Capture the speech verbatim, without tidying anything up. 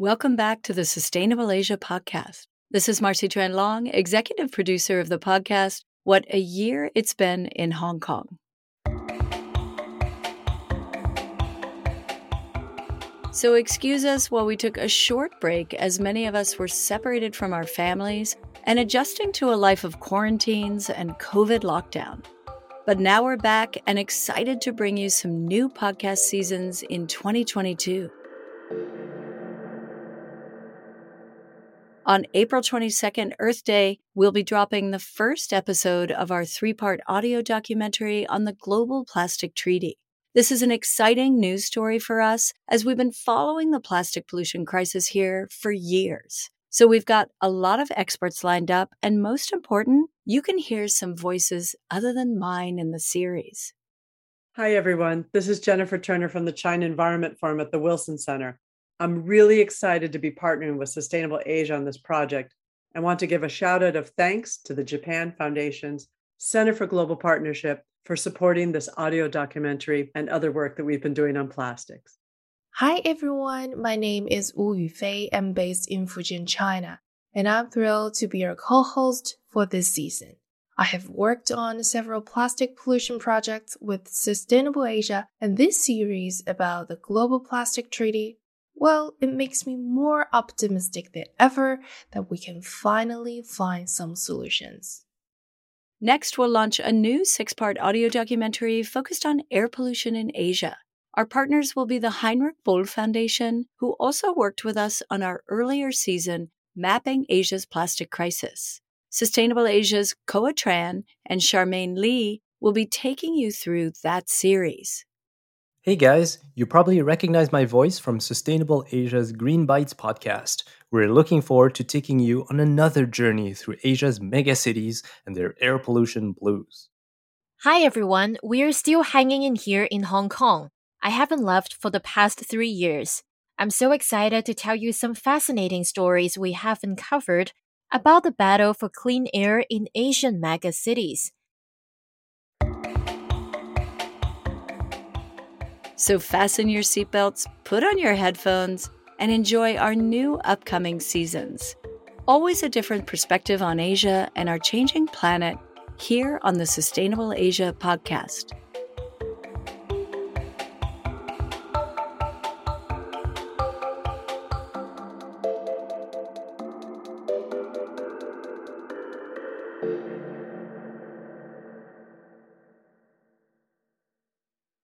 Welcome back to the Sustainable Asia podcast. This is Marcy Tuan Long, executive producer of the podcast, What a Year It's Been in Hong Kong. So excuse us while we took a short break as many of us were separated from our families and adjusting to a life of quarantines and COVID lockdown. But now we're back and excited to bring you some new podcast seasons in twenty twenty-two. On April twenty-second, Earth Day, we'll be dropping the first episode of our three-part audio documentary on the Global Plastic Treaty. This is an exciting news story for us as we've been following the plastic pollution crisis here for years. So we've got a lot of experts lined up, and most important, you can hear some voices other than mine in the series. Hi, everyone. This is Jennifer Turner from the China Environment Forum at the Wilson Center. I'm really excited to be partnering with Sustainable Asia on this project. I want to give a shout out of thanks to the Japan Foundation's Center for Global Partnership for supporting this audio documentary and other work that we've been doing on plastics. Hi everyone, my name is Wu Yufei. I'm based in Fujian, China, and I'm thrilled to be your co-host for this season. I have worked on several plastic pollution projects with Sustainable Asia, and this series about the Global Plastic Treaty, well, it makes me more optimistic than ever that we can finally find some solutions. Next, we'll launch a new six-part audio documentary focused on air pollution in Asia. Our partners will be the Heinrich Böll Foundation, who also worked with us on our earlier season, Mapping Asia's Plastic Crisis. Sustainable Asia's Koa Tran and Charmaine Lee will be taking you through that series. Hey guys, you probably recognize my voice from Sustainable Asia's Green Bites podcast. We're looking forward to taking you on another journey through Asia's megacities and their air pollution blues. Hi everyone, we're still hanging in here in Hong Kong. I haven't left for the past three years. I'm so excited to tell you some fascinating stories we haven't covered about the battle for clean air in Asian megacities. So fasten your seatbelts, put on your headphones, and enjoy our new upcoming seasons. Always a different perspective on Asia and our changing planet here on the Sustainable Asia podcast.